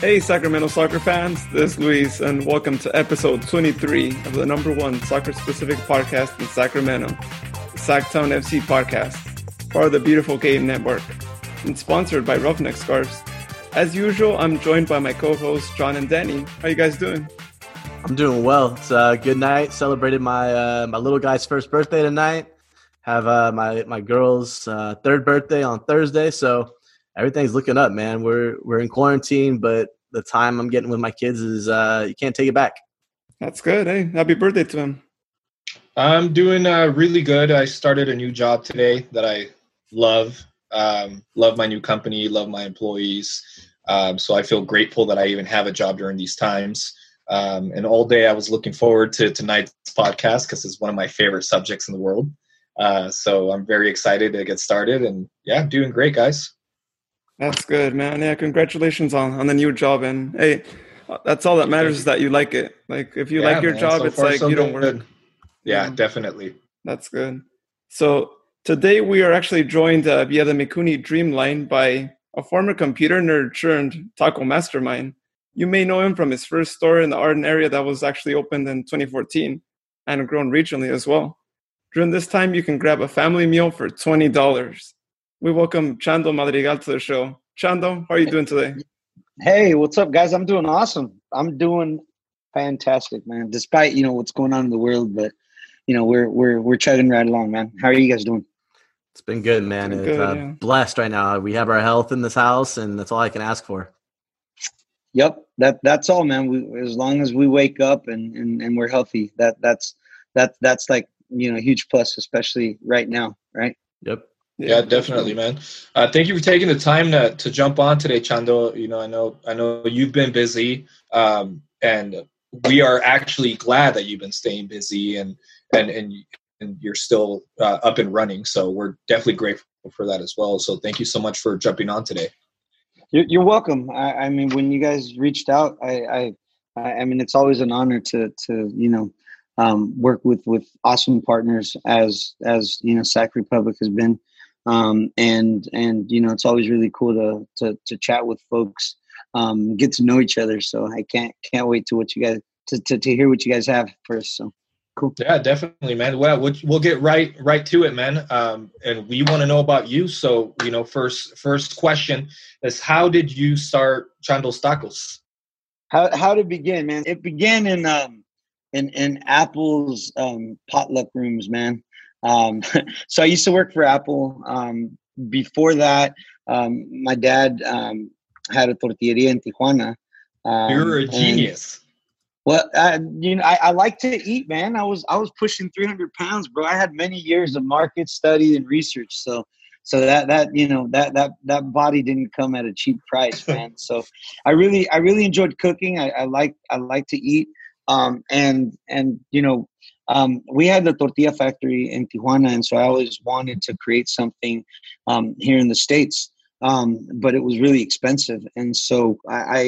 Hey Sacramento soccer fans, this is Luis and welcome to episode 23 of the number one soccer specific podcast in Sacramento, the Sactown FC Podcast, part of the Beautiful Game Network, and sponsored by Roughneck Scarves. As usual, I'm joined by my co-hosts John and Danny. How you guys doing? I'm doing well. It's a good night. Celebrated my my little guy's first birthday tonight. Have my girl's third birthday on Thursday, so everything's looking up, man. We're in quarantine, but the time I'm getting with my kids is you can't take it back. That's good. Hey, happy birthday to him. I'm doing really good. I started a new job today that I love. Love my new company, love my employees. So I feel grateful that I even have a job during these times. And all day I was looking forward to tonight's podcast because it's one of my favorite subjects in the world. So I'm very excited to get started. And yeah, doing great, guys. That's good, man. Yeah, congratulations on the new job. And hey, that's all that matters is that you like it. Like if you like your job, so it's like you don't work. Yeah, definitely. That's good. So today we are actually joined via the Mikuni Dreamline by a former computer nerd turned taco mastermind. You may know him from his first store in the Arden area that was actually opened in 2014 and grown regionally as well. During this time, you can grab a family meal for $20. We welcome Chando Madrigal to the show. Chando, how are you doing today? Hey, what's up, guys? I'm doing awesome. I'm doing fantastic, man. Despite, you know, what's going on in the world, but, you know, we're chugging right along, man. How are you guys doing? It's been good, man. It's good, yeah. Blessed right now. We have our health in this house, and that's all I can ask for. Yep, that's all, man. We, as long as we wake up and we're healthy, that's like, you know, a huge plus, especially right now, right? Yep. Yeah, definitely, man. Thank you for taking the time to jump on today, Chando. You know, I know you've been busy, and we are actually glad that you've been staying busy and you're still up and running. So we're definitely grateful for that as well. So thank you so much for jumping on today. You're welcome. I mean, when you guys reached out, I mean, it's always an honor to you know, work with awesome partners as you know, Sac Republic has been. And you know, it's always really cool to chat with folks, get to know each other. So I can't wait to what you guys to hear what you guys have for us. So cool. Yeah, definitely, man. Well, we'll get right to it, man. And we want to know about you. So, you know, first question is, how did you start Chando's Tacos? How did it begin, man? It began in Apple's potluck rooms, man. So I used to work for Apple. Before that, my dad had a tortilleria in Tijuana. You're a genius. Well, you know, I like to eat, man. I was pushing 300 pounds, bro. I had many years of market study and research, so that you know, that body didn't come at a cheap price, man. So I really enjoyed cooking. I like to eat, and you know. We had the tortilla factory in Tijuana, and so I always wanted to create something here in the States, but it was really expensive. And so I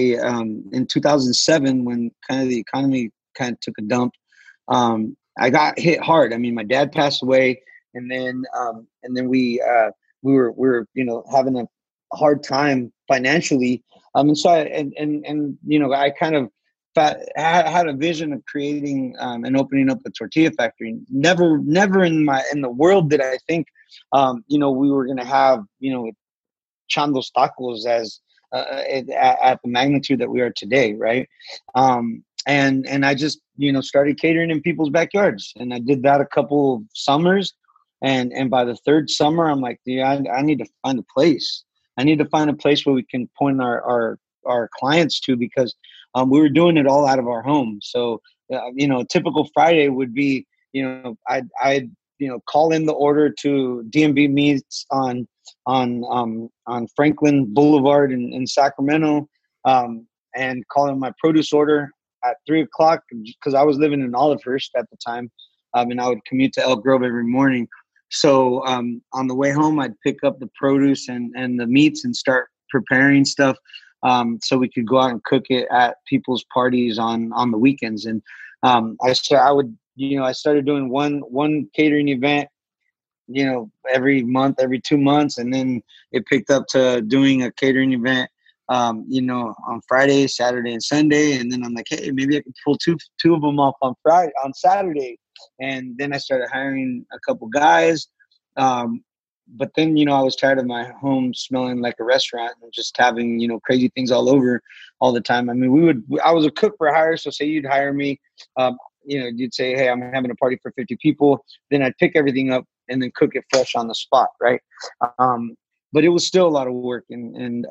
in 2007, when kind of the economy kind of took a dump, I got hit hard. I mean, my dad passed away, and then we were you know, having a hard time financially. And so I you know, I kind of had a vision of creating and opening up a tortilla factory. Never in the world did I think, you know, we were going to have, you know, Chando's Tacos as at the magnitude that we are today, right? And I just, you know, started catering in people's backyards, and I did that a couple of summers, and by the third summer, I'm like, dude, I need to find a place. I need to find a place where we can point our clients to, because we were doing it all out of our home. So, you know, a typical Friday would be, you know, I'd you know, call in the order to DMV Meats on Franklin Boulevard in Sacramento, and call in my produce order at 3:00, because I was living in Olivehurst at the time, and I would commute to Elk Grove every morning. So on the way home, I'd pick up the produce and the meats and start preparing stuff. So we could go out and cook it at people's parties on the weekends. And I started doing one catering event, you know, every 2 months, and then it picked up to doing a catering event on Friday, Saturday, and Sunday. And then I'm like, hey, maybe I can pull two of them off on Friday, on Saturday. And then I started hiring a couple guys. But then, I was tired of my home smelling like a restaurant and just having, crazy things all over all the time. I mean, I was a cook for hire. So say you'd hire me, you'd say, hey, I'm having a party for 50 people. Then I'd pick everything up and then cook it fresh on the spot. Right. But it was still a lot of work. And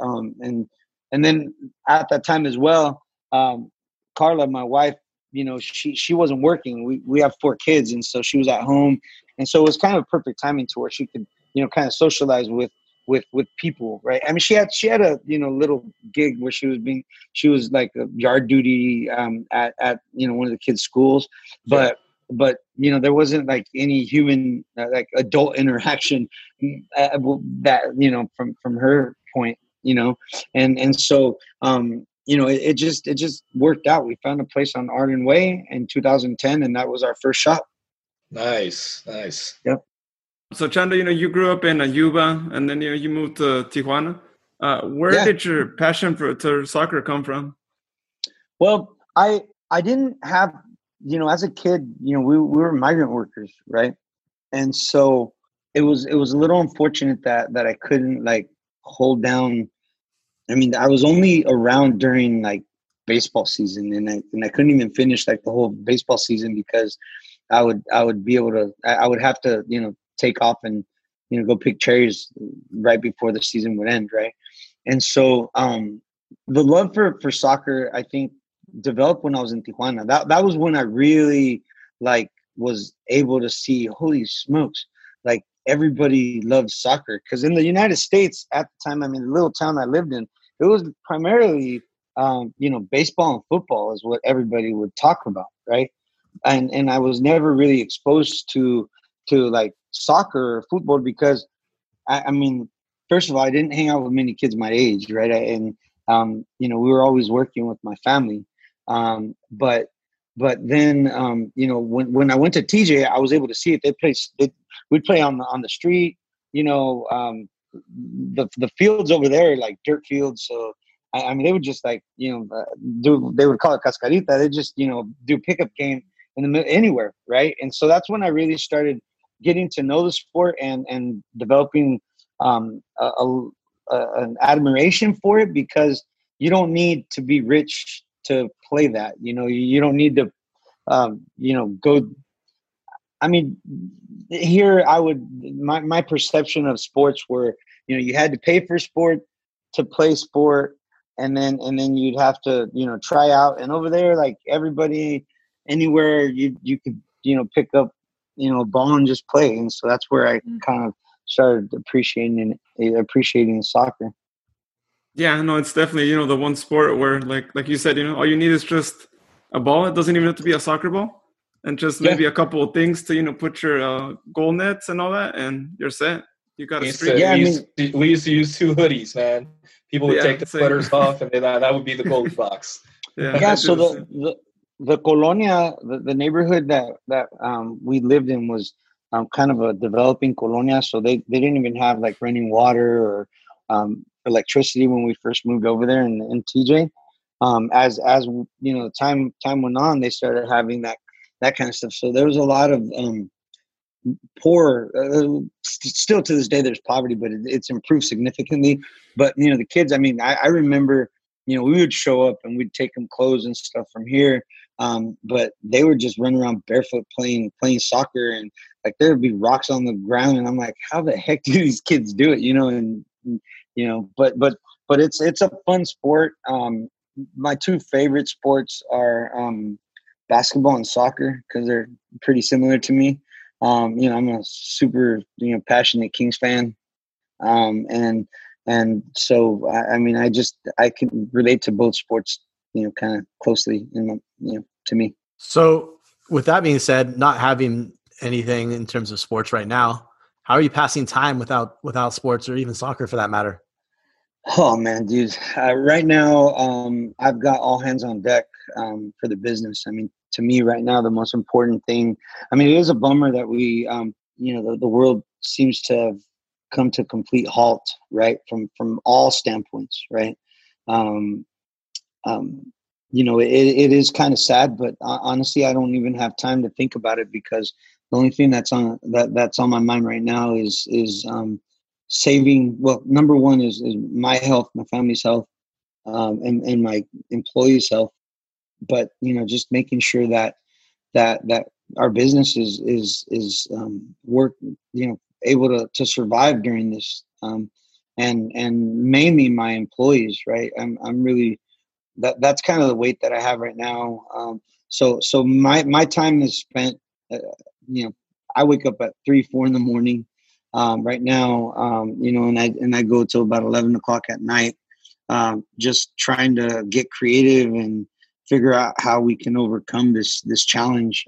then at that time as well, Carla, my wife, she wasn't working. We have 4 kids. And so she was at home. And so it was kind of perfect timing to where she could, kind of socialize with people, right? I mean, she had a little gig where she was like a yard duty at one of the kids' schools, but there wasn't like any human like adult interaction that from her point, and so it just worked out. We found a place on Arden Way in 2010, and that was our first shop. Nice. Yep. So Chando, you grew up in Ayuba, and then you moved to Tijuana. Where did your passion for soccer come from? Well, I didn't have, as a kid, we were migrant workers, right? And so it was a little unfortunate that I couldn't like hold down. I mean, I was only around during like baseball season, and I couldn't even finish like the whole baseball season because I would be able to. I would have to take off and go pick cherries right before the season would end, right? And so the love for soccer, I think, developed when I was in Tijuana. That was when I really like was able to see, holy smokes, like everybody loves soccer. Because in the United States at the time, I mean, the little town I lived in, it was primarily baseball and football is what everybody would talk about, right? And I was never really exposed to like soccer or football because I mean, first of all, I didn't hang out with many kids my age. Right. We were always working with my family. But then when I went to TJ, I was able to see it. We'd play on the street, the fields over there, like dirt fields. So, I mean, they would just like, they would call it cascarita. They just, do pickup game anywhere. Right. And so that's when I really started getting to know the sport and developing an admiration for it, because you don't need to be rich to play that. You don't need to, go. I mean, here my perception of sports were, you had to pay for sport to play sport, and then you'd have to, try out. And over there, like everybody, anywhere you could, pick up, ball and just play. And so that's where I kind of started appreciating soccer. Yeah, no, it's definitely, the one sport where like you said, all you need is just a ball. It doesn't even have to be a soccer ball, and just maybe a couple of things to, put your goal nets and all that, and you're set. You got a streak. Yeah, we used to use 2 hoodies, man. People would take the sweaters off, and that would be the goalie box. Yeah, so the colonia, the neighborhood that we lived in was kind of a developing colonia. So they didn't even have like running water or electricity when we first moved over there in TJ. As time went on, they started having that kind of stuff. So there was a lot of poor. Still to this day, there's poverty, but it's improved significantly. But the kids, I mean, I remember. We would show up and we'd take them clothes and stuff from here. But they would just run around barefoot playing soccer, and like there would be rocks on the ground. And I'm like, how the heck do these kids do it? But it's a fun sport. My 2 favorite sports are basketball and soccer, because they're pretty similar to me. I'm a super, passionate Kings fan. And so, I mean, I can relate to both sports, kind of closely, to me. So with that being said, not having anything in terms of sports right now, how are you passing time without sports, or even soccer for that matter? Oh man, dude, right now, I've got all hands on deck, for the business. I mean, to me right now, the most important thing, I mean, it is a bummer that we, the world seems to have come to complete halt, right? From all standpoints, right? you know, it is kind of sad, but honestly, I don't even have time to think about it, because the only thing that's on my mind right now is saving. Well, number one is my health, my family's health, and my employees' health. But, you know, just making sure that our business is work, you know, able to survive during this, and mainly my employees, right? I'm really, that's kind of the weight that I have right now. So my time is spent, you know, I wake up at 3-4 in the morning, right now, you know, and I go till about 11 o'clock at night, just trying to get creative and figure out how we can overcome this challenge,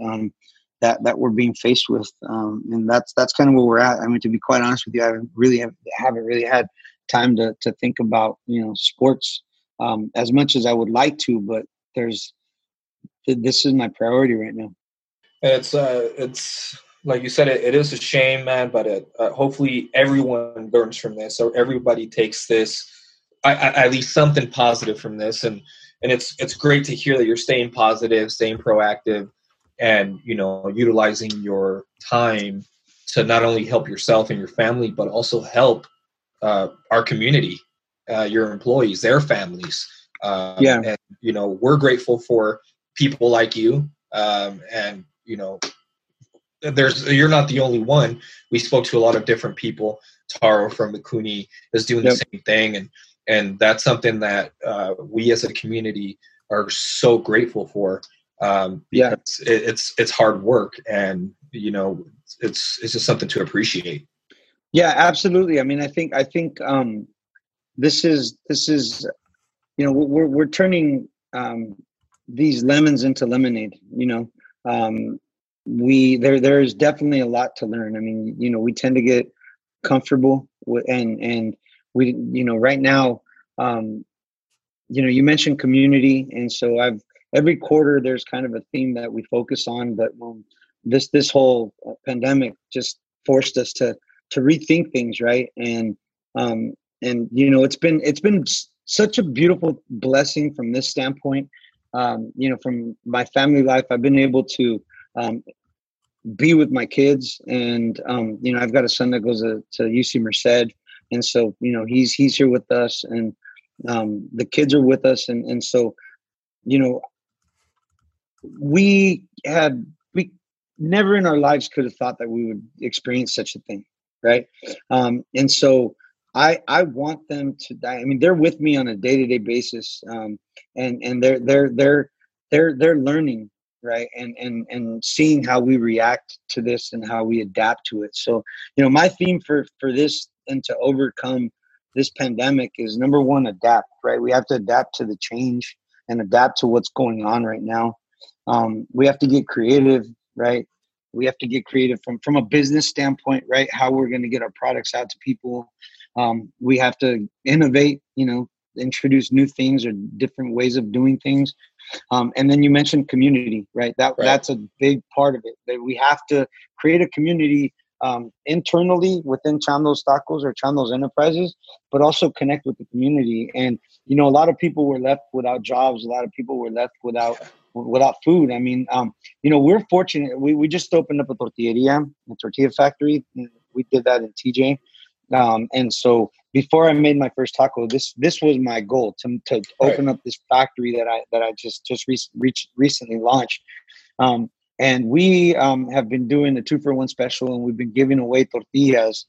that we're being faced with. And that's kind of where we're at. I mean, to be quite honest with you, I haven't really had time to think about, you know, sports, as much as I would like to, but this is my priority right now. It's like you said, it is a shame, man, but hopefully everyone learns from this, or everybody takes this, at least something positive from this. And it's great to hear that you're staying positive, staying proactive, and, you know, utilizing your time to not only help yourself and your family, but also help our community, your employees, their families. Yeah. And, you know, we're grateful for people like you. And, you know, you're not the only one. We spoke to a lot of different people. Taro from Mikuni is doing the same thing. And that's something that we as a community are so grateful for. Because it's hard work, and, you know, it's just something to appreciate. Yeah, absolutely. I mean, I think this is, you know, we're turning these lemons into lemonade. You know, there is definitely a lot to learn. I mean, you know, we tend to get comfortable with, and we, you know, right now, you know, you mentioned community, and so every quarter there's kind of a theme that we focus on. But this whole pandemic just forced us to rethink things, right? And you know, it's been such a beautiful blessing from this standpoint. You know, from my family life, I've been able to be with my kids, and you know, I've got a son that goes to UC Merced. And so, you know, he's here with us, and the kids are with us. And so, you know, we never in our lives could have thought that we would experience such a thing. Right. And so I want them to die. I mean, they're with me on a day-to-day basis. And they're learning, right. And seeing how we react to this and how we adapt to it. So, you know, my theme for this, and to overcome this pandemic, is number one, adapt, right? We have to adapt to the change and adapt to what's going on right now. We have to get creative, right? We have to get creative from a business standpoint, right? How we're going to get our products out to people. We have to innovate, you know, introduce new things or different ways of doing things. And then you mentioned community, right? That's a big part of it, that we have to create a community internally within Chando's Tacos or Chando's Enterprises, but also connect with the community. And, you know, a lot of people were left without jobs. A lot of people were left without food. I mean, you know, we're fortunate. We just opened up a tortilleria, a tortilla factory. We did that in TJ. And so before I made my first taco, this was my goal, to open up this factory that I recently launched. And we have been doing a 2-for-1 special, and we've been giving away tortillas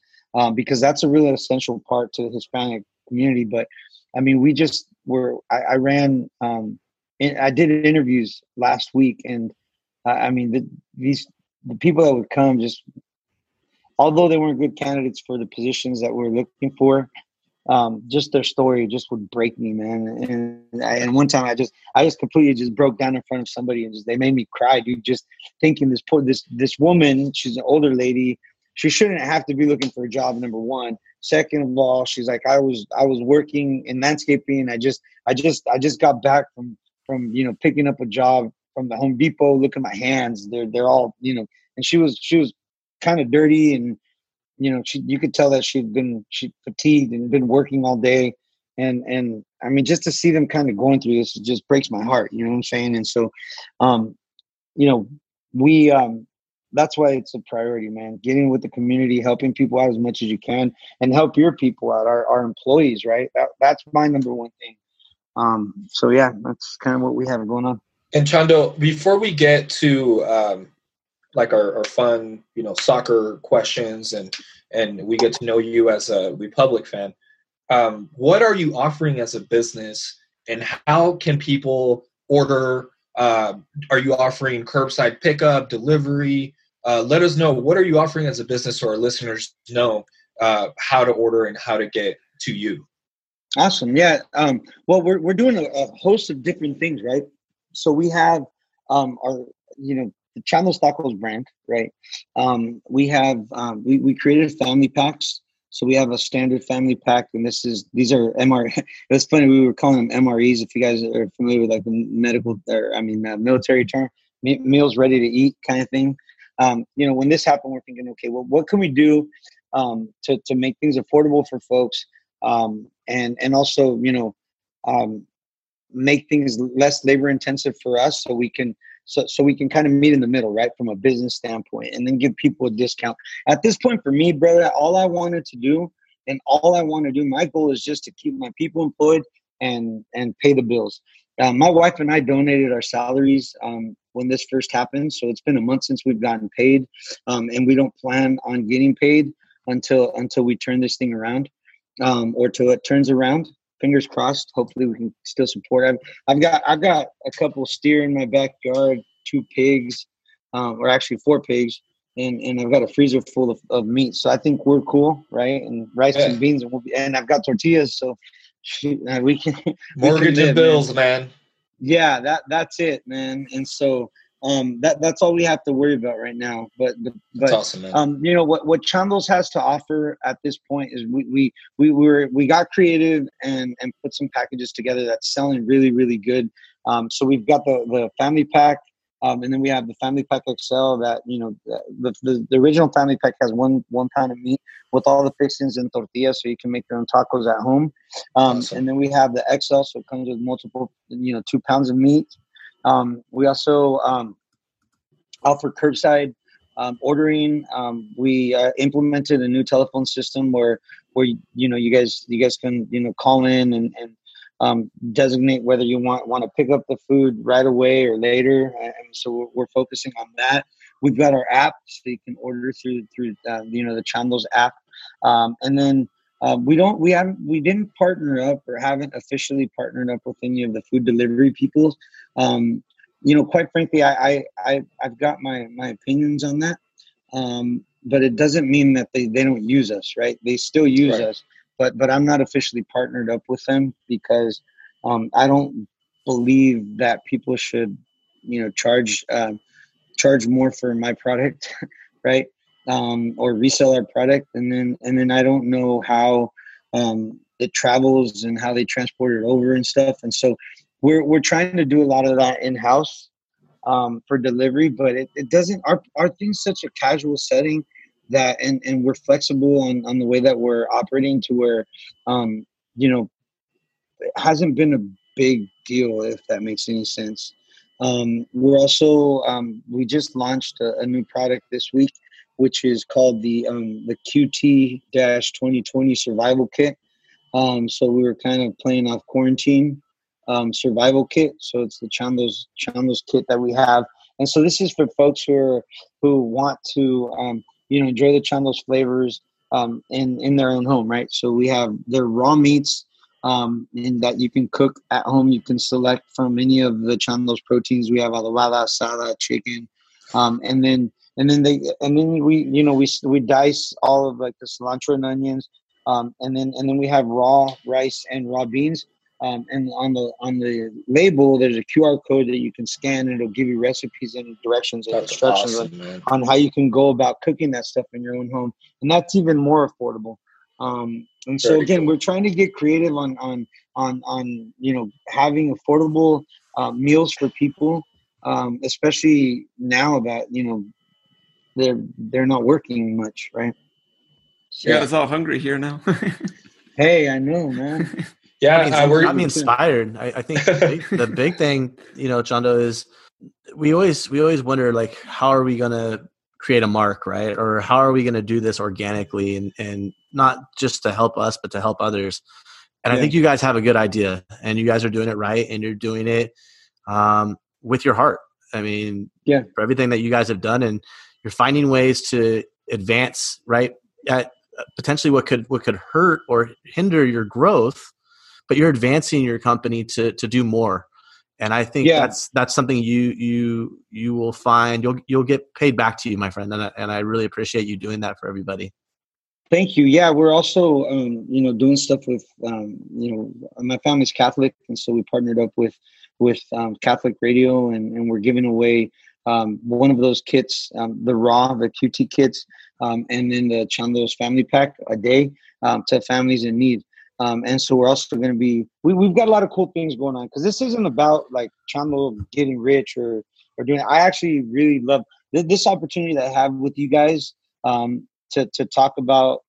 because that's a really essential part to the Hispanic community. But I mean, we just were, I ran, I did interviews last week, and I mean, the people that would come, just, although they weren't good candidates for the positions that we're looking for, just their story just would break me, man. And one time I just completely just broke down in front of somebody, and they made me cry, dude, just thinking this woman, she's an older lady. She shouldn't have to be looking for a job, number one. Second of all, she's like, I was working in landscaping. I just got back from, you know, picking up a job from the Home Depot. Look at my hands. They're all, you know, and she was kind of dirty, and, you know, you could tell that she'd been fatigued and been working all day, And I mean, just to see them kind of going through this, it just breaks my heart, you know what I'm saying? And so, you know, we, that's why it's a priority, man. Getting with the community, helping people out as much as you can, and help your people out, our employees, right? That's my number one thing. So yeah, that's kind of what we have going on. And Chando, before we get to, like our fun, you know, soccer questions and we get to know you as a Republic fan, what are you offering as a business, and how can people order? Are you offering curbside pickup, delivery? Let us know, what are you offering as a business, so our listeners know how to order and how to get to you? Awesome. Yeah. Well, we're doing a host of different things, right? So we have our, you know, the Chando's Tacos brand, right? We have, we created family packs. So we have a standard family pack, and these are MRE. It's funny, we were calling them MREs. If you guys are familiar with like the military term, meals ready to eat kind of thing. You know, when this happened, we're thinking, okay, well, what can we do to make things affordable for folks, and also, you know, make things less labor intensive for us, so we can. So we can kind of meet in the middle, right, from a business standpoint, and then give people a discount. At this point, for me, brother, all I wanted to do and all I want to do, my goal is just to keep my people employed and pay the bills. My wife and I donated our salaries when this first happened. So it's been a month since we've gotten paid, and we don't plan on getting paid until we turn this thing around, or till it turns around. Fingers crossed. Hopefully we can still support. I've got a couple steer in my backyard, 2 pigs, or actually 4 pigs, and I've got a freezer full of meat. So I think we're cool, right? And rice and beans, and I've got tortillas. So we can mortgage and bills, man. Yeah, that's it, man. And so that's all we have to worry about right now. But awesome, man. You know what Chando's has to offer at this point is we got creative and put some packages together that's selling really, really good. So we've got the family pack, and then we have the family pack XL that, you know, the original family pack has one pound of meat with all the fixings and tortillas, so you can make your own tacos at home. Awesome. And then we have the XL, so it comes with multiple, you know, 2 pounds of meat. We also offer curbside ordering. We implemented a new telephone system where you know you guys can, you know, call in and designate whether you want to pick up the food right away or later. And so we're focusing on that. We've got our app, so you can order through you know, the Chando's app, and then. We didn't partner up or haven't officially partnered up with any of the food delivery people. You know, quite frankly, I've got my opinions on that, but it doesn't mean that they don't use us, right? They still use us, but I'm not officially partnered up with them because I don't believe that people should, you know, charge more for my product, right? Or resell our product, and then I don't know how it travels and how they transport it over and stuff. And so we're trying to do a lot of that in-house for delivery, but it doesn't. Our thing's such a casual setting that, and we're flexible on the way that we're operating to where you know, it hasn't been a big deal, if that makes any sense. We're also we just launched a new product this week, which is called the QT-2020 Survival Kit. So we were kind of playing off quarantine survival kit. So it's the Chando's kit that we have. And so this is for folks who want to, you know, enjoy the Chando's flavors in their own home, right? So we have their raw meats and that you can cook at home. You can select from any of the Chando's proteins. We have adobada, asada, chicken, and then we, you know, we dice all of like the cilantro and onions, and then we have raw rice and raw beans, and on the label there's a QR code that you can scan, and it'll give you recipes and directions and instructions on how you can go about cooking that stuff in your own home, and that's even more affordable. And so again, we're trying to get creative on you know, having affordable meals for people, especially now that, you know, they're not working much, right? So, yeah, it's all hungry here now. Hey, I know, man. I'm inspired. I think the big thing, Chando, is we always wonder, how are we going to create a mark, right? Or how are we going to do this organically and not just to help us, but to help others. And I think you guys have a good idea, and you guys are doing it right, and you're doing it with your heart. For everything that you guys have done, and you're finding ways to advance, right, at potentially what could hurt or hinder your growth, but you're advancing your company to do more. And I think that's something you will find you'll get paid back to you, my friend. And I really appreciate you doing that for everybody. Thank you. Yeah, we're also doing stuff with my family's Catholic, and so we partnered up with Catholic Radio, and we're giving away one of those kits, the QT kits, and then the Chando's family pack a day to families in need. And so we're also going to be we've got a lot of cool things going on, because this isn't about Chando getting rich or doing. I actually really love this opportunity that I have with you guys to talk about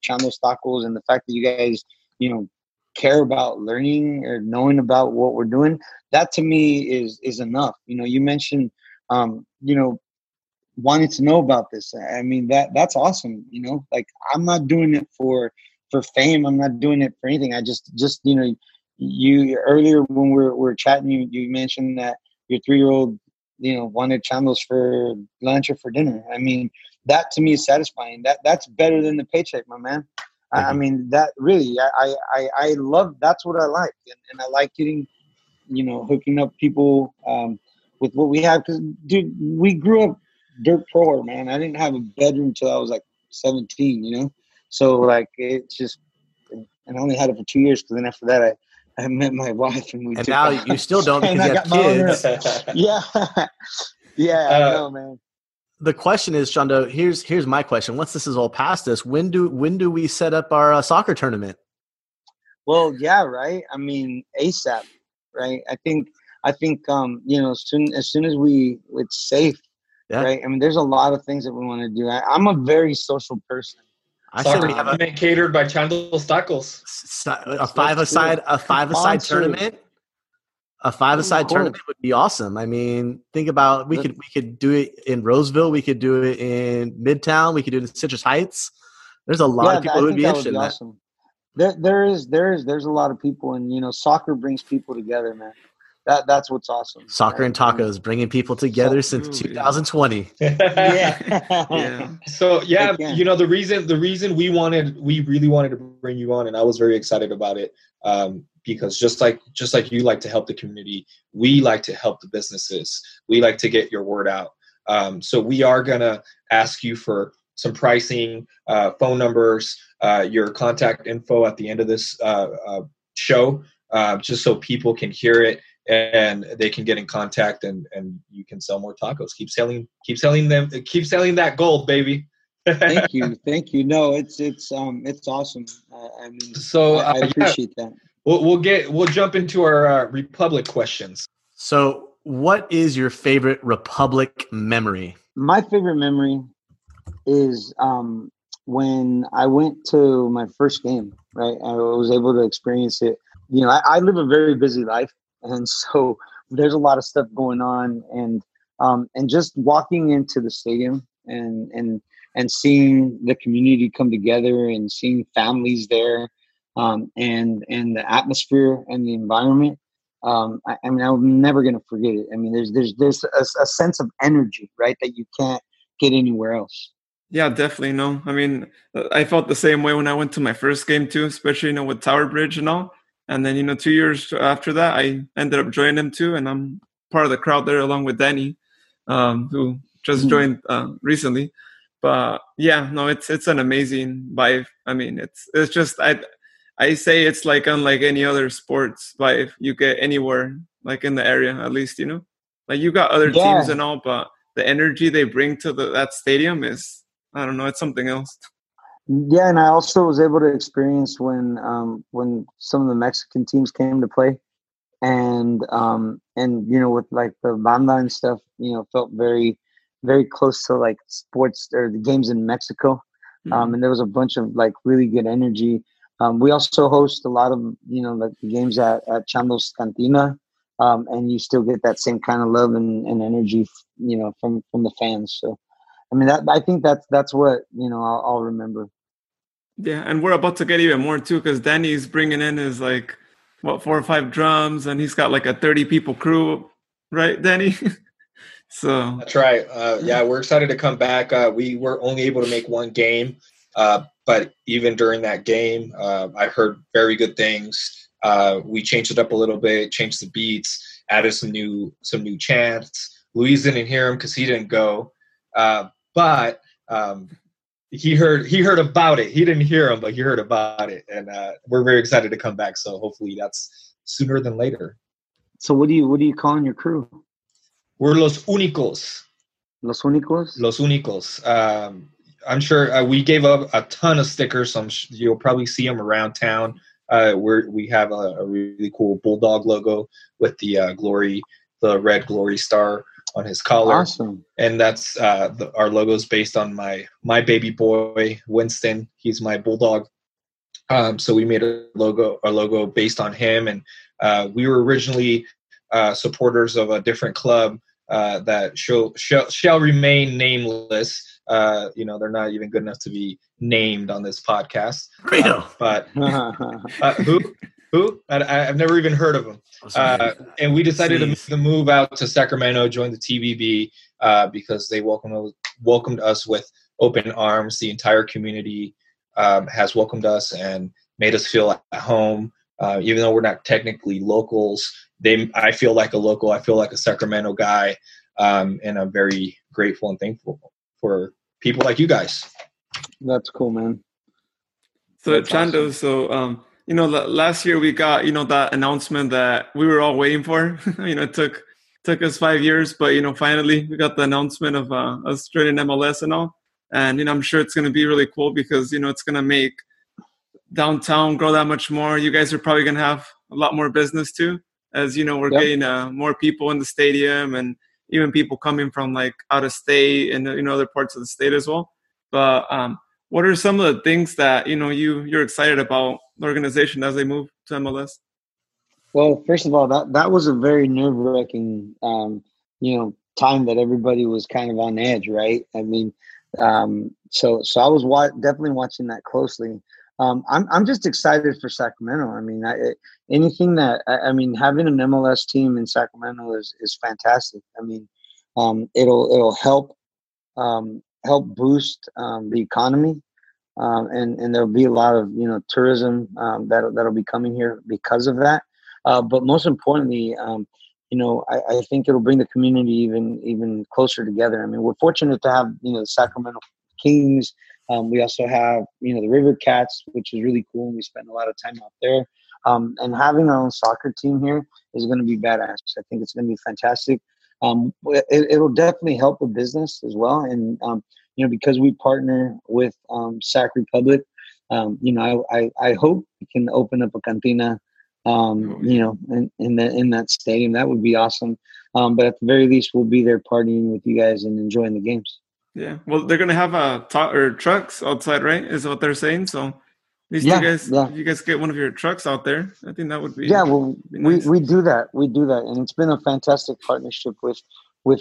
Chando's Tacos, and the fact that you guys care about learning or knowing about what we're doing. That to me is enough. You mentioned wanting to know about this. I mean, that's awesome. I'm not doing it for fame. I'm not doing it for anything. I just, you earlier when we're chatting, you mentioned that your 3-year-old, wanted Chandos for lunch or for dinner. I mean, that to me is satisfying. That's better than the paycheck, my man. Mm-hmm. I mean, that really, I love, that's what I like. And I like getting, hooking up people, with what we have. Cause dude, we grew up dirt poor, man. I didn't have a bedroom till I was 17, So it's just, and I only had it for 2 years. Cause then after that, I met my wife, and now you still don't because you have kids. Yeah. I know, man. The question is, Chando, here's my question. Once this is all past us, when do we set up our soccer tournament? Well, yeah, right. I mean, ASAP, right? I think as soon as it's safe, right? I mean, there's a lot of things that we want to do. I'm a very social person. I said we have a catered by Chando's Tacos. A five-a-side tournament would be awesome. I mean, think about we could do it in Roseville, we could do it in Midtown, we could do it in Citrus Heights. There's a lot of people who would be interested in that. Awesome. There's a lot of people, and soccer brings people together, man. That's what's awesome. Soccer and tacos, bringing people together since 2020. The reason we really wanted to bring you on, and I was very excited about it, because just like you like to help the community, we like to help the businesses. We like to get your word out. So we are gonna ask you for some pricing, phone numbers, your contact info at the end of this show, just so people can hear it. And they can get in contact, and you can sell more tacos. Keep selling that gold, baby. Thank you. No, it's awesome. I appreciate that. We'll jump into our Republic questions. So, what is your favorite Republic memory? My favorite memory is when I went to my first game. Right, I was able to experience it. I live a very busy life. And so there's a lot of stuff going on, and just walking into the stadium and seeing the community come together, and seeing families there, and the atmosphere and the environment. I'm never going to forget it. I mean, there's a sense of energy, right, that you can't get anywhere else. Yeah, definitely. No, I mean, I felt the same way when I went to my first game too, especially, with Tower Bridge and all. And then, 2 years after that, I ended up joining them too. And I'm part of the crowd there along with Danny, who just joined recently. But yeah, no, it's an amazing vibe. I mean, it's just, I say it's unlike any other sports vibe you get anywhere, in the area, at least, you got other teams and all, but the energy they bring to that stadium is, I don't know, it's something else. Yeah, and I also was able to experience when some of the Mexican teams came to play, and with the banda and stuff, felt very, very close to sports or the games in Mexico, and there was a bunch of really good energy, We also host a lot of, you know, like the games at Chando's Cantina, and you still get that same kind of love and energy, you know, from the fans. So, I mean, I think that's what, you know, I'll remember. Yeah, and we're about to get even more too, because Danny's bringing in his, like, what, 4 or 5 drums, and he's got like a 30-person crew, right, Danny? So that's right. Yeah, we're excited to come back. We were only able to make one game, but even during that game, I heard very good things. We changed it up a little bit, changed the beats, added some new chants. Luis didn't hear him because he didn't go, but he heard about it. He didn't hear him, but he heard about it, and we're very excited to come back. So hopefully that's sooner than later. So what do you call in your crew? We're Los Únicos. Los Únicos? Los Únicos. I'm sure we gave up a ton of stickers. You'll probably see them around town. We have a really cool bulldog logo with the glory, the red glory star on his collar. Awesome. And that's our logo is based on my baby boy Winston. He's my bulldog. So we made a logo based on him, and we were originally supporters of a different club that shall remain nameless. You know, they're not even good enough to be named on this podcast. But who? I've never even heard of them. And we decided to make the move out to Sacramento, join the TVB, because they welcomed us with open arms. The entire community has welcomed us and made us feel at home. Even though we're not technically locals, I feel like a local. I feel like a Sacramento guy, and I'm very grateful and thankful for people like you guys. That's cool, man. So at Chando, awesome. So you know, last year we got, you know, that announcement that we were all waiting for. You know, it took us 5 years, but, you know, finally we got the announcement of us joining MLS and all. And, you know, I'm sure it's going to be really cool because, you know, it's going to make downtown grow that much more. You guys are probably going to have a lot more business too, as you know, we're getting more people in the stadium, and even people coming from like out of state and, you know, other parts of the state as well. But what are some of the things that, you know, you're excited about the organization as they move to MLS? Well, first of all, that was a very nerve-wracking, you know, time that everybody was kind of on edge, right? I mean, so I was definitely watching that closely. I'm just excited for Sacramento. I mean, having an MLS team in Sacramento is fantastic. I mean, it'll help boost the economy, and there'll be a lot of, you know, tourism that'll be coming here because of that. But most importantly, you know, I think it'll bring the community even closer together. I mean, we're fortunate to have, you know, the Sacramento Kings. We also have, you know, the River Cats, which is really cool, and we spend a lot of time out there. And having our own soccer team here is going to be badass. I think it's going to be fantastic. It'll definitely help the business as well. And, you know, because we partner with Sac Republic, you know, I hope we can open up a cantina, you know, in that stadium. That would be awesome. But at the very least, we'll be there partying with you guys and enjoying the games. Yeah, well, they're gonna have trucks outside, right? Is what they're saying. So, at least if you guys get one of your trucks out there, I think that would be. Yeah, well, be nice. we do that, and it's been a fantastic partnership with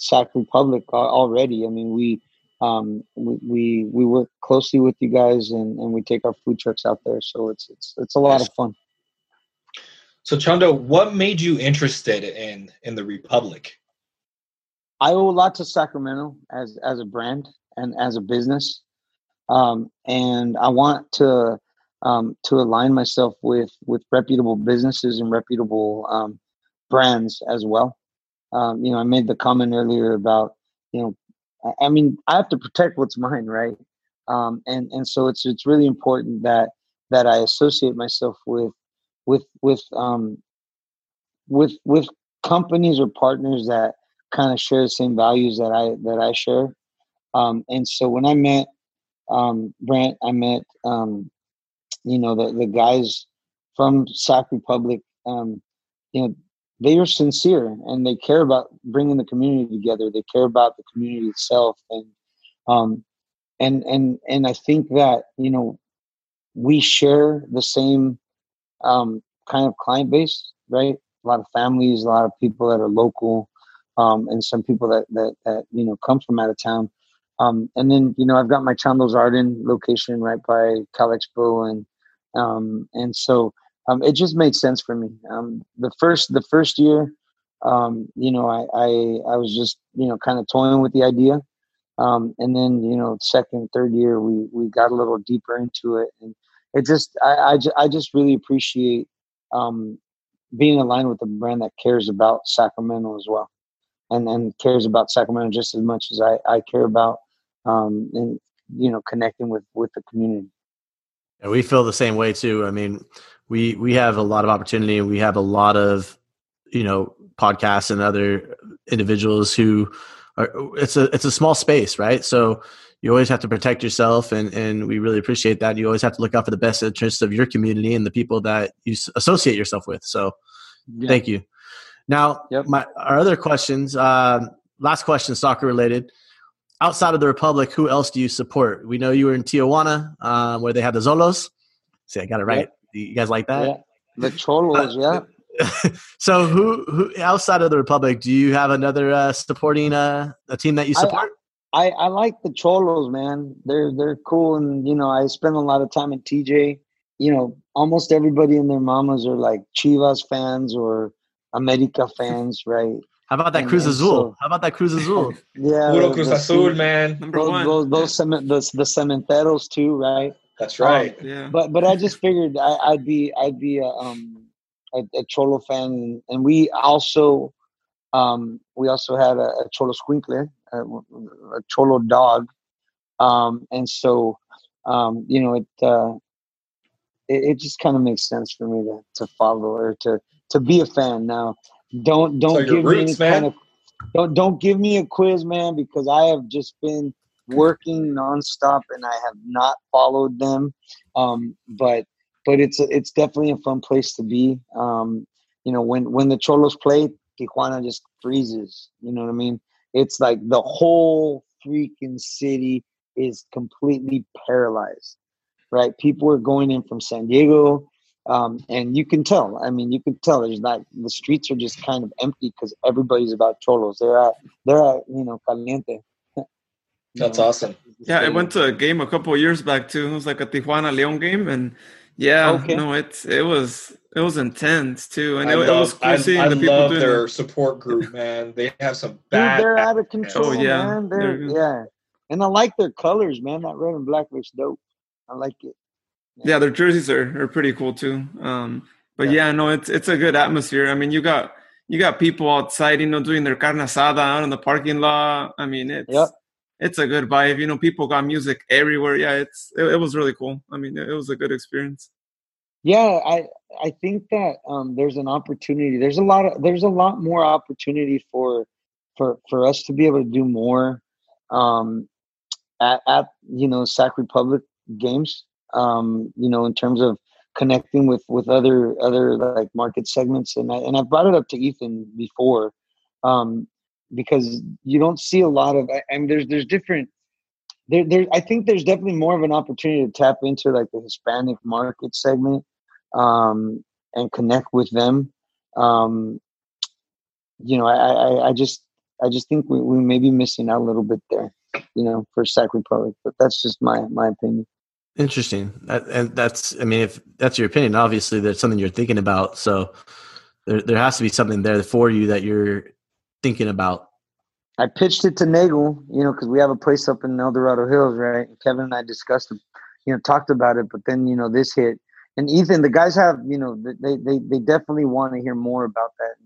Sac Republic already. I mean, we work closely with you guys, and we take our food trucks out there, so it's a lot of fun. So, Chando, what made you interested in the Republic? I owe a lot to Sacramento as a brand and as a business, and I want to align myself with reputable businesses and reputable brands as well. You know, I made the comment earlier about, you know, I mean, I have to protect what's mine, right? And so it's really important that I associate myself with companies or partners that kind of share the same values that I share, and so when I met Brent, I met you know, the guys from Sac Republic. You know, they are sincere and they care about bringing the community together. They care about the community itself, and I think that, you know, we share the same kind of client base, right? A lot of families, a lot of people that are local, and some people that you know, come from out of town. And then, you know, I've got my Chando's Arden location right by Cal Expo, and so it just made sense for me. The first year, you know, I was just, you know, kind of toying with the idea, and then, you know, second, third year we got a little deeper into it, and it just I just really appreciate being aligned with a brand that cares about Sacramento as well. And cares about Sacramento just as much as I care about, and, you know, connecting with the community. And we feel the same way too. I mean, we have a lot of opportunity, and we have a lot of, you know, podcasts and other individuals who are, it's a small space, right? So you always have to protect yourself, and we really appreciate that. You always have to look out for the best interests of your community and the people that you associate yourself with. So Thank you. Now, yep. Our other questions, last question, soccer related. Outside of the Republic, who else do you support? We know you were in Tijuana, where they had the Xolos. See, I got it right. Yep. You guys like that? Yeah. The Cholos, yeah. So who outside of the Republic, do you have another supporting a team that you support? I like the Cholos, man. They're cool. And, you know, I spend a lot of time in TJ. You know, almost everybody and their mamas are like Chivas fans or América fans, right? How about that Cruz Azul? Yeah. Puro Cruz Azul, man. Number one. The Cementeros too, right? That's right. Yeah. But I just figured I'd be a Cholo fan, and we also had a Cholo squinkler, a Cholo dog, and so you know it just kind of makes sense for me to follow or to be a fan. Now, don't give me any kind of don't give me a quiz, man, because I have just been working nonstop and I have not followed them. But it's definitely a fun place to be. You know, when the Cholos play, Tijuana just freezes. You know what I mean? It's like the whole freaking city is completely paralyzed, right? People are going in from San Diego. And you can tell. I mean, you can tell. There's not, the streets are just kind of empty because everybody's about Cholos. They're at you know, caliente. That's awesome. Yeah, I went to a game a couple of years back too. It was like a Tijuana Leon game, and yeah, okay. No, it was intense too, and it was cool seeing the people. I love their support group, man. They have some bad. Dude, they're out of control, man. Yeah, and I like their colors, man. That red and black looks dope. I like it. Yeah, their jerseys are pretty cool too. But yeah, no, it's a good atmosphere. I mean, you got people outside, you know, doing their carne asada out in the parking lot. I mean, it's a good vibe. You know, people got music everywhere. Yeah, it was really cool. I mean, it was a good experience. Yeah, I think that there's an opportunity. There's a lot more opportunity for us to be able to do more at you know, Sac Republic games. You know, in terms of connecting with other like market segments. And I brought it up to Ethan before, because you don't see a lot of, I mean, I think there's definitely more of an opportunity to tap into like the Hispanic market segment, and connect with them. You know, I just think we may be missing out a little bit there, you know, for Sac Republic, but that's just my opinion. Interesting. If that's your opinion, obviously that's something you're thinking about. So there has to be something there for you that you're thinking about. I pitched it to Nagel, you know, because we have a place up in El Dorado Hills, right? And Kevin and I discussed it, you know, talked about it, but then, you know, this hit. And Ethan, the guys have, you know, they definitely want to hear more about that.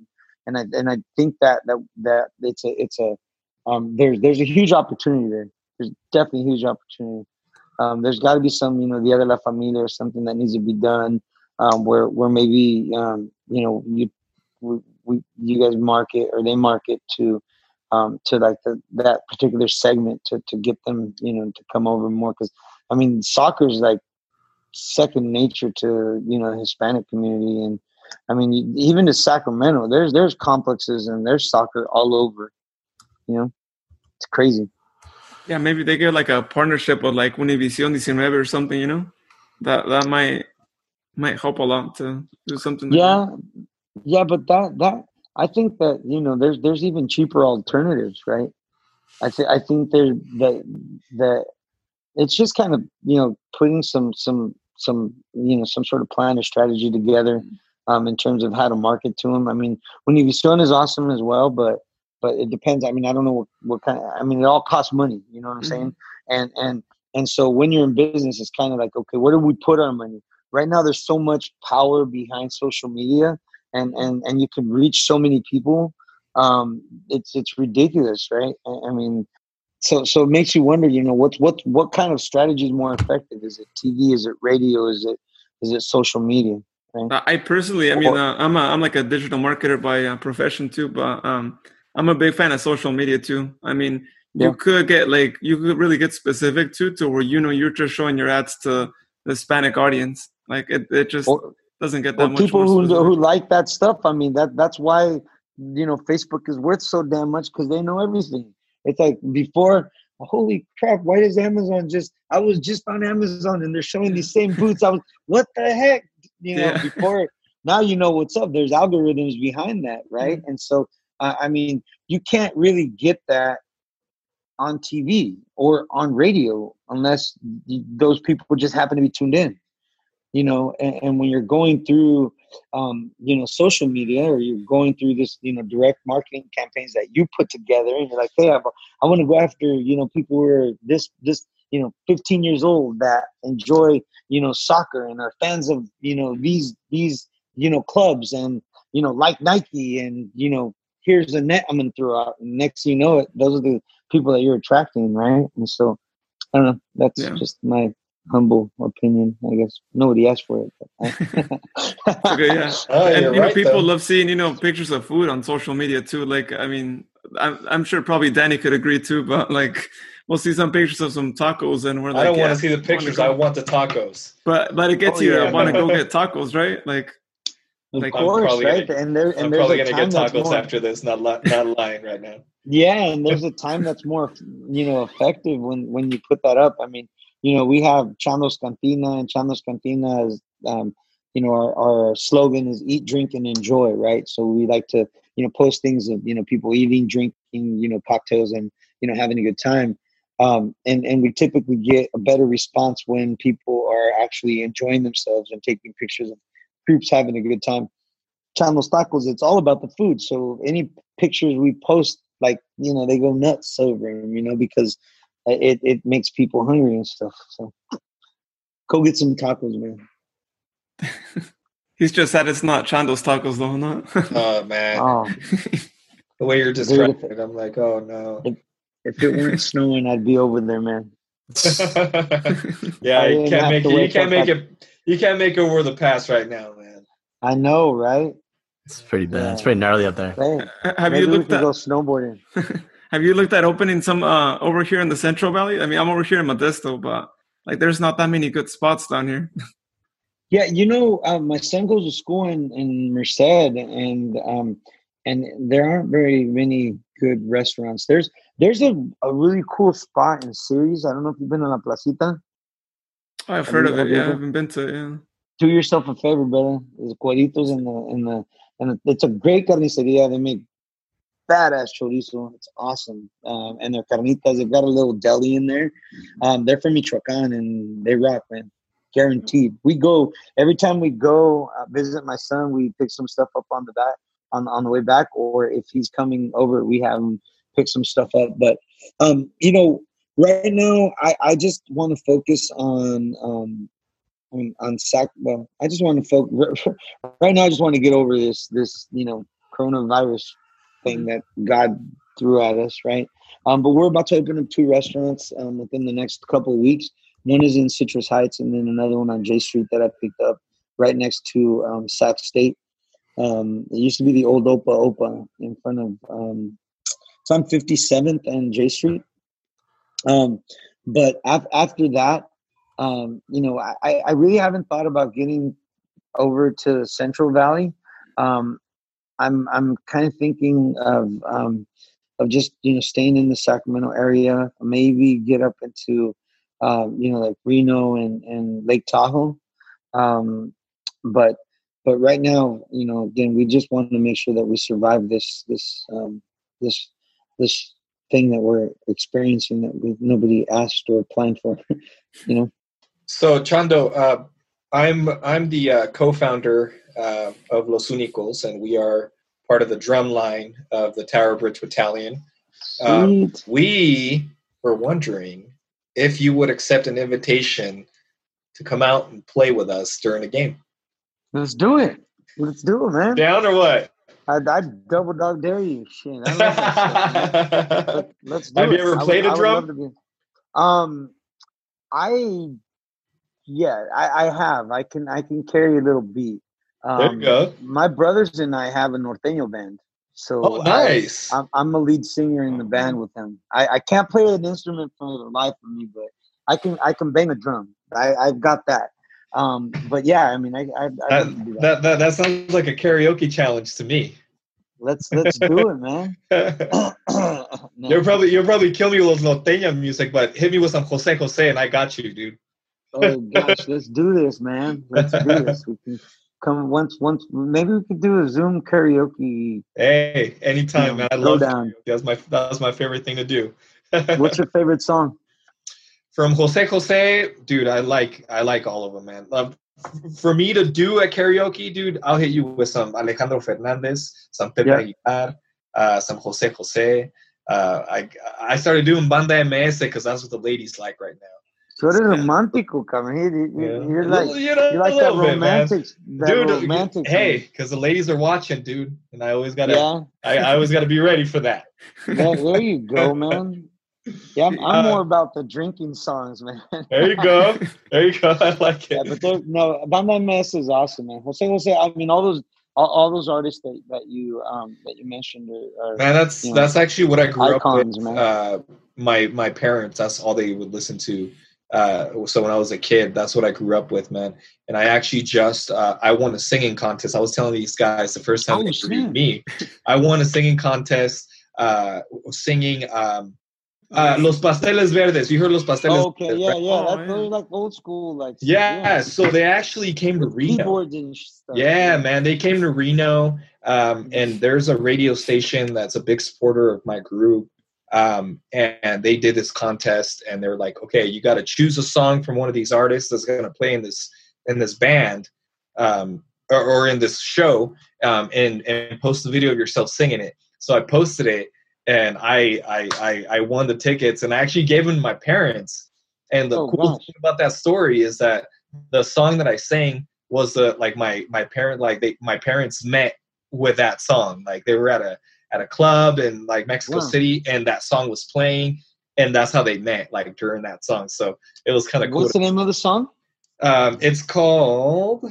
And I think that it's there's a huge opportunity there. There's definitely a huge opportunity. There's got to be some, you know, Dia de la Familia or something that needs to be done, where maybe, you know, you guys market or they market to like that particular segment to get them, you know, to come over more. Because I mean, soccer is like second nature to, you know, the Hispanic community, and I mean, even to Sacramento, there's complexes and there's soccer all over. You know, it's crazy. Yeah, maybe they get like a partnership with like Univision 19 or something, you know? that might help a lot to do something. Yeah, yeah, but that I think that, you know, there's even cheaper alternatives, right? I think there's that it's just kind of, you know, putting some you know, some sort of plan or strategy together in terms of how to market to them. I mean, Univision is awesome as well, but it depends. I mean, I don't know what kind of, I mean, it all costs money, you know what I'm mm-hmm. saying? And so when you're in business, it's kind of like, okay, where do we put our money? Right now, there's so much power behind social media, and you can reach so many people. It's ridiculous, right? I mean, so it makes you wonder, you know, what kind of strategy is more effective? Is it TV? Is it radio? Is it social media? Right? I personally, I mean, I'm like a digital marketer by profession too, but I'm a big fan of social media too. I mean, you could get you could really get specific to where, you know, you're just showing your ads to the Hispanic audience. Like it just doesn't get that much. People who like that stuff. I mean, that's why, you know, Facebook is worth so damn much, because they know everything. It's like before, holy crap, why does Amazon I was just on Amazon and they're showing these same boots. I was, what the heck? You know, before, now you know what's up. There's algorithms behind that, right? Mm-hmm. And so, I mean, you can't really get that on TV or on radio unless those people just happen to be tuned in, you know, and when you're going through, you know, social media, or you're going through this, you know, direct marketing campaigns that you put together, and you're like, hey, I want to go after, you know, people who are this, you know, 15 years old that enjoy, you know, soccer and are fans of, you know, these, you know, clubs, and, you know, like Nike, and, you know, here's a net I'm going to throw out. And next you know it, those are the people that you're attracting, right? And so, I don't know, that's just my humble opinion, I guess. Nobody asked for it. Okay, yeah. Oh, and, you know, right, people love seeing, you know, pictures of food on social media too. Like, I mean, I'm sure probably Danny could agree too, but like, we'll see some pictures of some tacos, and we're like, I don't want to see the pictures. I want the tacos. But it gets you to want to go get tacos, right? Like, of course, right? I'm probably going to get tacos after this, not lying right now. Yeah, and there's a time that's more, you know, effective when you put that up. I mean, you know, we have Chando's Cantina, and Chando's Cantina is, you know, our slogan is eat, drink, and enjoy, right? So we like to, you know, post things of, you know, people eating, drinking, you know, cocktails, and, you know, having a good time. And we typically get a better response when people are actually enjoying themselves and taking pictures of groups having a good time. Chando's Tacos, it's all about the food. So any pictures we post, like, you know, they go nuts over, you know, because it makes people hungry and stuff. So go get some tacos, man. He's just said it's not Chando's Tacos, though, not. Oh, man. Oh. The way you're describing it, I'm like, oh, no. If it weren't snowing, I'd be over there, man. Yeah, you can't make it over the pass right now, man. I know, right? It's pretty bad. Yeah. It's pretty gnarly up there. Have you looked at go snowboarding? Have you looked at opening some over here in the Central Valley? I mean, I'm over here in Modesto, but like, there's not that many good spots down here. Yeah, you know, my son goes to school in Merced, and there aren't very many good restaurants. There's a really cool spot in Ceres. I don't know if you've been to La Placita. Oh, I've heard of it. Yeah, I haven't been to it. Yeah. Do yourself a favor, brother. There's Cueritos and it's a great carniceria. They make badass chorizo. It's awesome. And their carnitas, they've got a little deli in there. They're from Michoacan, and they rock, man. Guaranteed. We go every time we go visit my son. We pick some stuff up on the back on the way back, or if he's coming over, we have him pick some stuff up. But you know, right now I just want to focus on Sac. Well, I just want to focus right now. I just want to get over this you know, coronavirus thing that God threw at us, right? But we're about to open up 2 restaurants within the next couple of weeks. One is in Citrus Heights, and then another one on J Street that I picked up right next to Sac State. It used to be the old Opa in front of. It's on 57th and J Street. But after that, you know, I really haven't thought about getting over to Central Valley. I'm kind of thinking of just, you know, staying in the Sacramento area, maybe get up into like Reno and Lake Tahoe. But right now, again, we just want to make sure that we survive this thing that we're experiencing that nobody asked or planned for, So Chando, I'm the co-founder of Los Únicos, and we are part of the drum line of the Tower Bridge Battalion. We were wondering if you would accept an invitation to come out and play with us during a game. Let's do it. Let's do it, man. Down or what? I double dog dare you. Shit, I love that shit, man. Let's do it. Have you ever played a drum? I have. I can carry a little beat. There you go. My brothers and I have a Norteño band. So nice. I'm a lead singer in the band with them. I can't play an instrument for the life of me, but I can bang a drum. I've got that. But yeah, I can do that. That sounds like a karaoke challenge to me. Let's do it, man. No. You'll probably kill me with Norteño music, but hit me with some Jose Jose and I got you, dude. Oh gosh, let's do this, man. Let's do this. We can come once. Maybe we could do a Zoom karaoke. Hey, anytime, man. I love down. That's my favorite thing to do. What's your favorite song? From Jose Jose, dude, I like all of them, man. For me to do a karaoke, dude, I'll hit you with some Alejandro Fernandez, some Pepe Aguilar, some Jose Jose. I started doing Banda MS because that's what the ladies like right now. Sort of romantical, come here. You're like that romantic, bit, that dude, romantic. Hey, because the ladies are watching, dude, and I always gotta, I always gotta be ready for that. Yeah, there you go, man. Yeah, I'm more about the drinking songs, man. There you go. I like it. Yeah, but no, Banda MS is awesome, man. Jose. I mean, all those artists that you mentioned are man. That's actually what I grew up with. Man. My parents. That's all they would listen to. So when I was a kid, that's what I grew up with, man. And I actually just I won a singing contest. I was telling these guys the first time they interviewed me, I won a singing contest singing Los Pasteles Verdes. You heard Los Pasteles Verdes? Yeah, right? That's really like old school, like so they actually came to Reno. And stuff. Yeah, man, they came to Reno. And there's a radio station that's a big supporter of my group. And they did this contest, and they're like, okay, you got to choose a song from one of these artists that's going to play in this band, or in this show, and post a video of yourself singing it. So I posted it, and I won the tickets, and I actually gave them to my parents. And the cool thing about that story is that the song that I sang was my parents met with that song. Like they were at a club in like Mexico City, and that song was playing, and that's how they met, like during that song. So it was kind of cool. What's the name of the song? It's called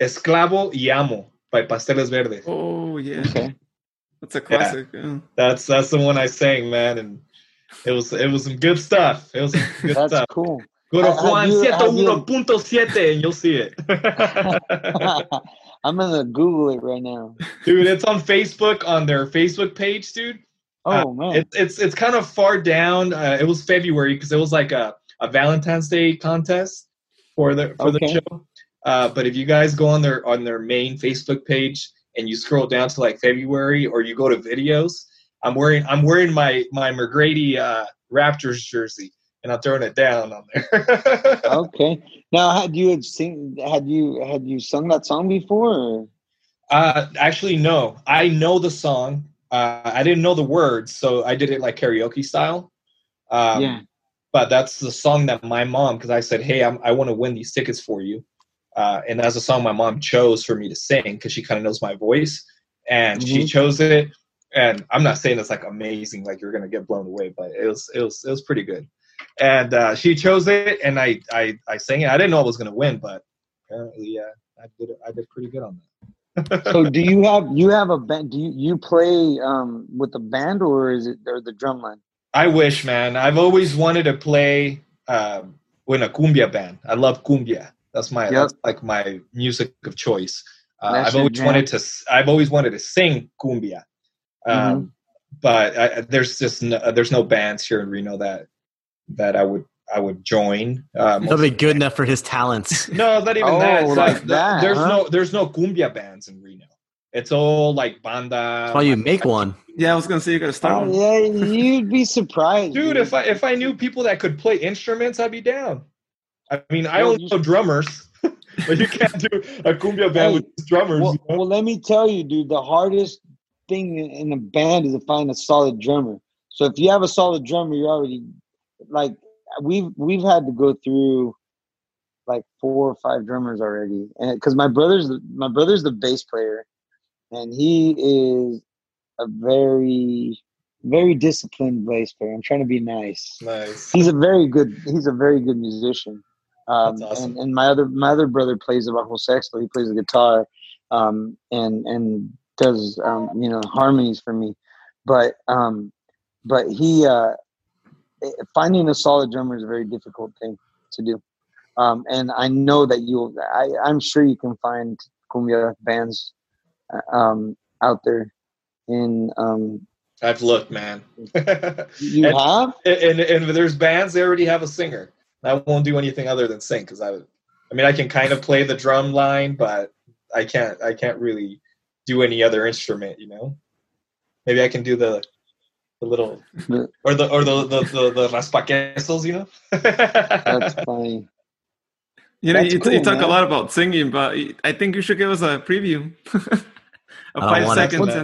Esclavo y Amo by Pasteles Verdes. Oh yeah, okay. That's a classic. Yeah. That's the one I sang, man, and it was some good stuff. It was some good that's stuff. That's cool. Go to Juan 101.7 and you'll see it. I'm gonna Google it right now, dude. It's on Facebook, on their Facebook page, dude. Oh man, it's kind of far down. It was February because it was like a Valentine's Day contest for the show. But if you guys go on their main Facebook page and you scroll down to like February, or you go to videos, I'm wearing my McGrady Raptors jersey. And I'm throwing it down on there. Okay. Now, had you sung that song before? Or? Actually, no. I know the song. I didn't know the words, so I did it like karaoke style. But that's the song that my mom, because I said, "Hey, I want to win these tickets for you," and that's a song my mom chose for me to sing because she kind of knows my voice, and she chose it. And I'm not saying it's like amazing, like you're gonna get blown away, but it was pretty good. And she chose it, and I sang it. I didn't know I was going to win, but apparently I did pretty good on that. So do you have a band? Do you play with a band, or is it the drum line? I wish, man. I've always wanted to play with a cumbia band. I love cumbia. That's like my music of choice. I've always wanted to sing cumbia, but there's no bands here in Reno that I would I would join. That'd be good enough for his talents. No, not even that. It's like that. There's no cumbia bands in Reno. It's all like banda. That's why you make one. Yeah, I was gonna say you gotta start one. Yeah, you'd be surprised, dude. If I knew people that could play instruments, I'd be down. I mean, I only know drummers. But you can't do a cumbia band with drummers. Well, you know? Well, let me tell you, dude. The hardest thing in a band is to find a solid drummer. So if you have a solid drummer, you're already like we've had to go through like 4 or 5 drummers already. And because my brother's the bass player, and he is a very, very disciplined bass player. I'm trying to be nice. Nice. He's a very good musician. Awesome. And my other brother plays the bajo sexto. He plays the guitar, and does harmonies for me. But he finding a solid drummer is a very difficult thing to do. And I know that I'm sure you can find cumbia bands out there. I've looked, man. You have? And there's bands that already have a singer. I won't do anything other than sing because I can kind of play the drum line, but I can't really do any other instrument, you know. Maybe I can do the little or the raspaquesos, you know. That's funny. You know, you talk a lot about singing, but I think you should give us a preview. A 5 seconds.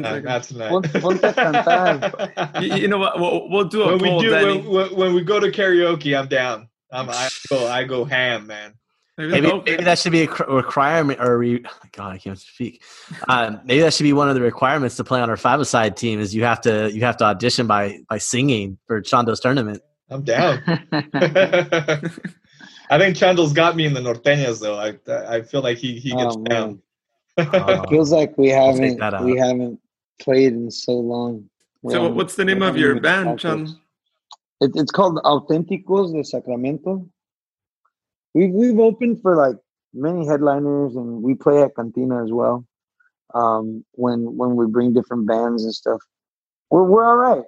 You know what? We'll do a poll, Danny. When we go to karaoke, I'm down. I go ham, man. Maybe that should be a requirement, or God, I can't speak. Maybe that should be one of the requirements to play on our five-a-side team is you have to audition by singing for Chando's tournament. I'm down. I think Chando's got me in the Norteñas though. I feel like he gets down. It feels like we haven't played in so long. So what's the name of your band, Chando? It's called Auténticos de Sacramento. We've opened for like many headliners, and we play at Cantina as well. When we bring different bands and stuff, we're all right.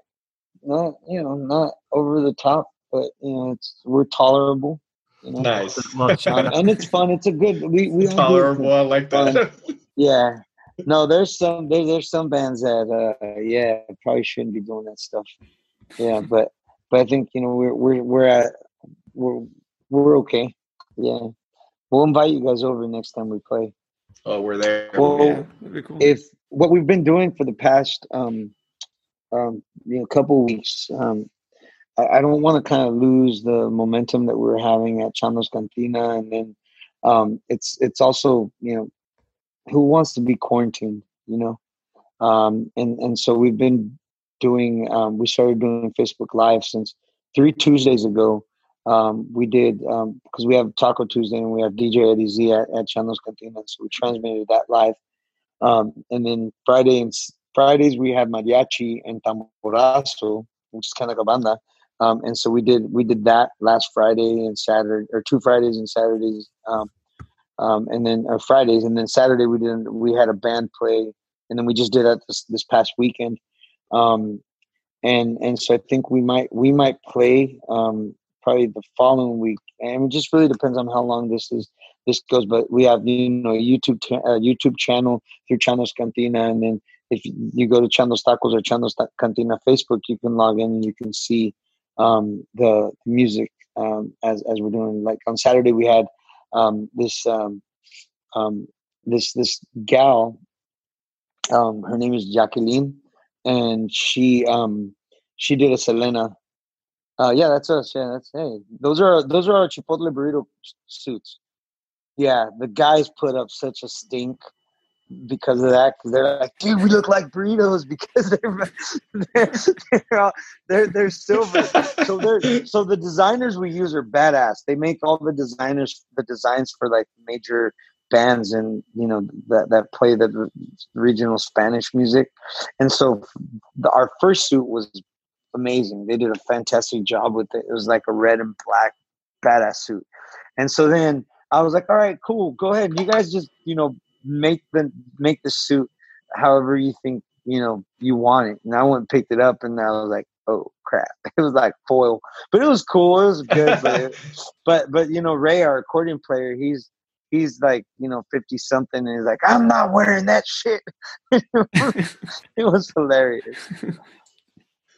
Not over the top, but we're tolerable. You know? Nice, and it's fun. It's a good. We tolerable. I like that. Yeah. No, there's some bands that probably shouldn't be doing that stuff. Yeah, but. But I think we're okay. Yeah, we'll invite you guys over next time we play. Oh, we're there. Well, yeah, that'd be cool. If what we've been doing for the past couple weeks, I don't want to kind of lose the momentum that we're having at Chando's Cantina, and then it's also who wants to be quarantined, and so we've been. We started doing Facebook Live since 3 Tuesdays ago. We did because we have Taco Tuesday and we have DJ Eddie Z at Chando's Cantina, so we transmitted that live. And then Fridays we have mariachi and tamborazo, which is kind of like a banda. And so we did that last Friday and Saturday, or 2 Fridays and Saturdays, and then Fridays, and then Saturday we had a band play, and then we just did that this past weekend. And so I think we might play probably the following week, and it just really depends on how long this goes. But we have a YouTube channel through Chando's Cantina, and then if you go to Chando's Tacos or Chando's Cantina Facebook, you can log in and you can see the music as we're doing. Like on Saturday, we had this gal. Her name is Jacqueline. And she did a Selena. Yeah, that's us. Yeah, those are our Chipotle burrito suits. Yeah, the guys put up such a stink because of that. Because they're like, dude, we look like burritos because they're silver. So the designers we use are badass. They make all the designs for like major bands and that play the regional Spanish music, and so our first suit was amazing. They did a fantastic job with it. It was like a red and black badass suit, and so then I was like, all right, cool, go ahead, you guys just make the suit however you think you want it. And I went and picked it up, and I was like, oh crap, it was like foil, but it was cool. It was good. but you know, Ray, our accordion player, he's like, you know, 50 something, and he's like, I'm not wearing that shit. It was hilarious.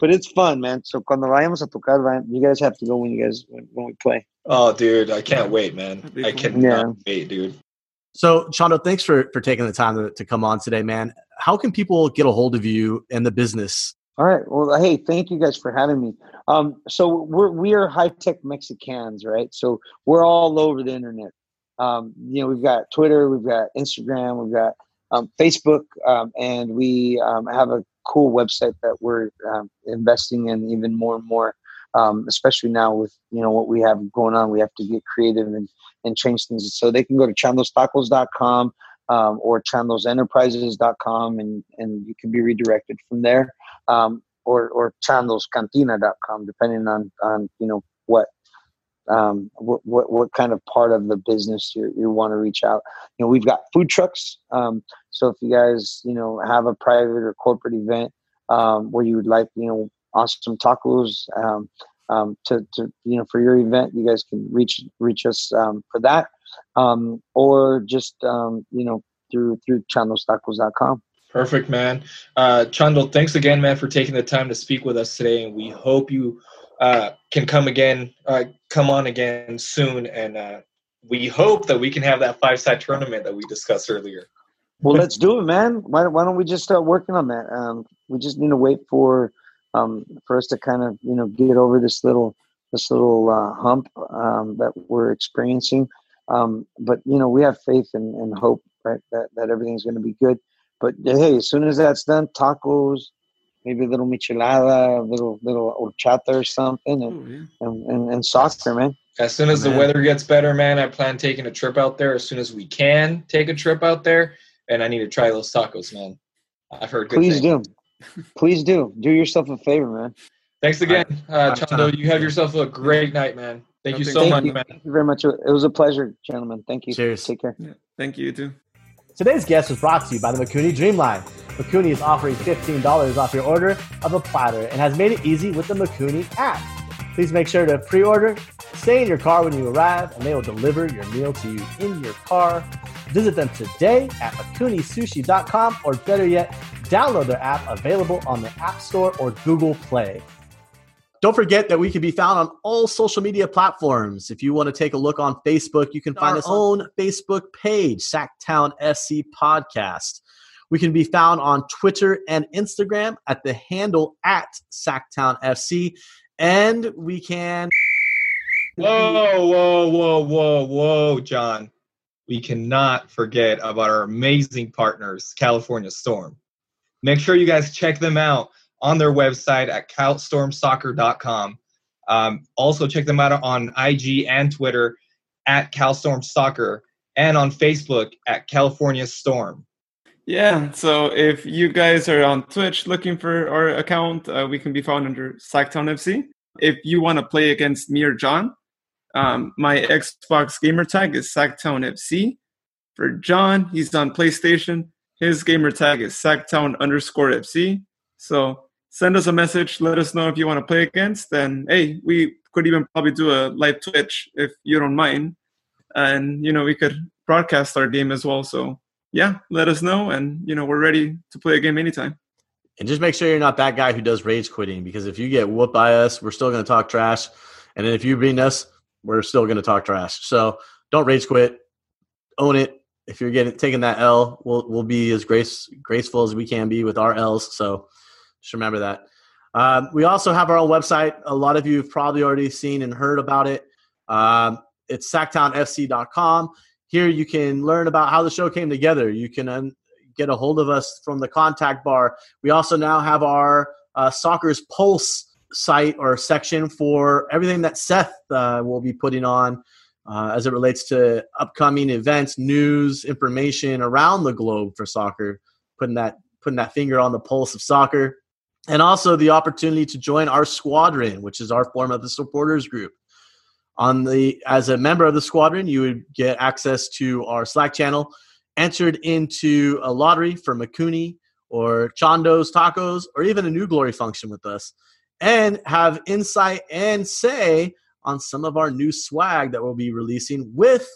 But it's fun, man. So cuando vayamos a tocar, you guys have to go when we play. Oh, dude, I can't wait, man. I cannot wait, dude. So, Chando, thanks for taking the time to come on today, man. How can people get a hold of you and the business? All right. Well, hey, thank you guys for having me. So we are high-tech Mexicans, right? So we're all over the internet. You know, we've got Twitter, we've got Instagram, we've got Facebook, and we have a cool website that we're investing in even more and more, especially now with, you know, what we have going on. We have to get creative and change things. So they can go to ChandosTacos.com or ChandosEnterprises.com, and you can be redirected from there, or ChandosCantina.com, depending on you know, what kind of part of the business you want to reach out. You know, we've got food trucks. So if you guys, you know, have a private or corporate event where you would like, you know, awesome tacos to you know, for your event, you guys can reach us for that, or just you know, through ChandosTacos.com. Perfect, man. Chando, thanks again, man, for taking the time to speak with us today, and we hope you can come on again soon, and we hope that we can have that 5-side tournament that we discussed earlier. Well, let's do it, man. Why don't we just start working on that? We just need to wait for us to kind of, you know, get over this little hump that we're experiencing. But you know, we have faith and hope, right, that everything's going to be good. But hey, as soon as that's done, tacos. Maybe a little michelada, a little horchata or something, and soccer, man. As soon as the weather gets better, man, I plan taking a trip out there. As soon as we can take a trip out there, and I need to try those tacos, man. I've heard good things. Please do. Do yourself a favor, man. Thanks again, Chando. You have yourself a great night, man. Thank you so much, man. Thank you very much. It was a pleasure, gentlemen. Thank you. Cheers. Take care. Yeah. Thank you, you too. Today's guest was brought to you by the Mikuni Dreamline. Mikuni is offering $15 off your order of a platter and has made it easy with the Mikuni app. Please make sure to pre-order, stay in your car when you arrive, and they will deliver your meal to you in your car. Visit them today at MikuniSushi.com, or better yet, download their app, available on the App Store or Google Play. Don't forget that we can be found on all social media platforms. If you want to take a look on Facebook, you can find our own Facebook page, Sactown FC Podcast. We can be found on Twitter and Instagram at the handle at Sactown FC. And we can... Whoa, John. We cannot forget about our amazing partners, California Storm. Make sure you guys check them out on their website at calstormsoccer.com. Also check them out on IG and Twitter at calstormsoccer, and on Facebook at California Storm. Yeah, so if you guys are on Twitch looking for our account, we can be found under Sactown FC. If you want to play against me or John, my Xbox gamer tag is Sactown FC. For John, he's on PlayStation. His gamer tag is Sactown_FC. So send us a message. Let us know if you want to play against. And, hey, we could even probably do a live Twitch if you don't mind. And, you know, we could broadcast our game as well. So, yeah, let us know. And, you know, we're ready to play a game anytime. And just make sure you're not that guy who does rage quitting, because if you get whooped by us, we're still going to talk trash. And then if you beat us, we're still going to talk trash. So don't rage quit. Own it. If you're taking that L, we'll be as graceful as we can be with our Ls. So just remember that. We also have our own website. A lot of you have probably already seen and heard about it. It's SactownFC.com. Here you can learn about how the show came together. You can get a hold of us from the contact bar. We also now have our Soccer's Pulse site or section for everything that Seth will be putting on as it relates to upcoming events, news, information around the globe for soccer, putting that finger on the pulse of soccer, and also the opportunity to join our squadron, which is our form of the supporters group. As a member of the squadron, you would get access to our Slack channel, entered into a lottery for Mikuni or Chando's Tacos, or even a new glory function with us. and have insight and say on some of our new swag that we'll be releasing with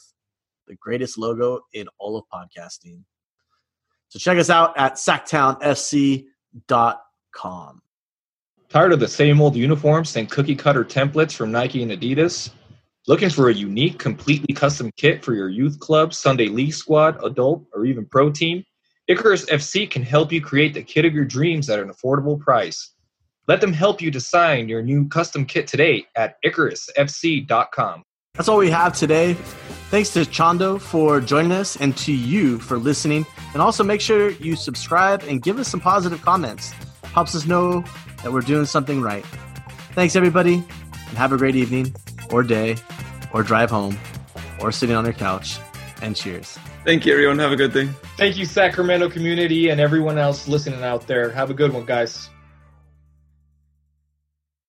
the greatest logo in all of podcasting. So check us out at SactownFC.com. Tired of the same old uniforms and cookie-cutter templates from Nike and Adidas? Looking for a unique, completely custom kit for your youth club, Sunday league squad, adult, or even pro team? Icarus FC can help you create the kit of your dreams at an affordable price. Let them help you design your new custom kit today at IcarusFC.com. That's all we have today. Thanks to Chando for joining us and to you for listening. And also make sure you subscribe and give us some positive comments. Helps us know that we're doing something right. Thanks, everybody, and have a great evening or day or drive home or sitting on your couch. And cheers. Thank you, everyone. Have a good day. Thank you, Sacramento community and everyone else listening out there. Have a good one, guys.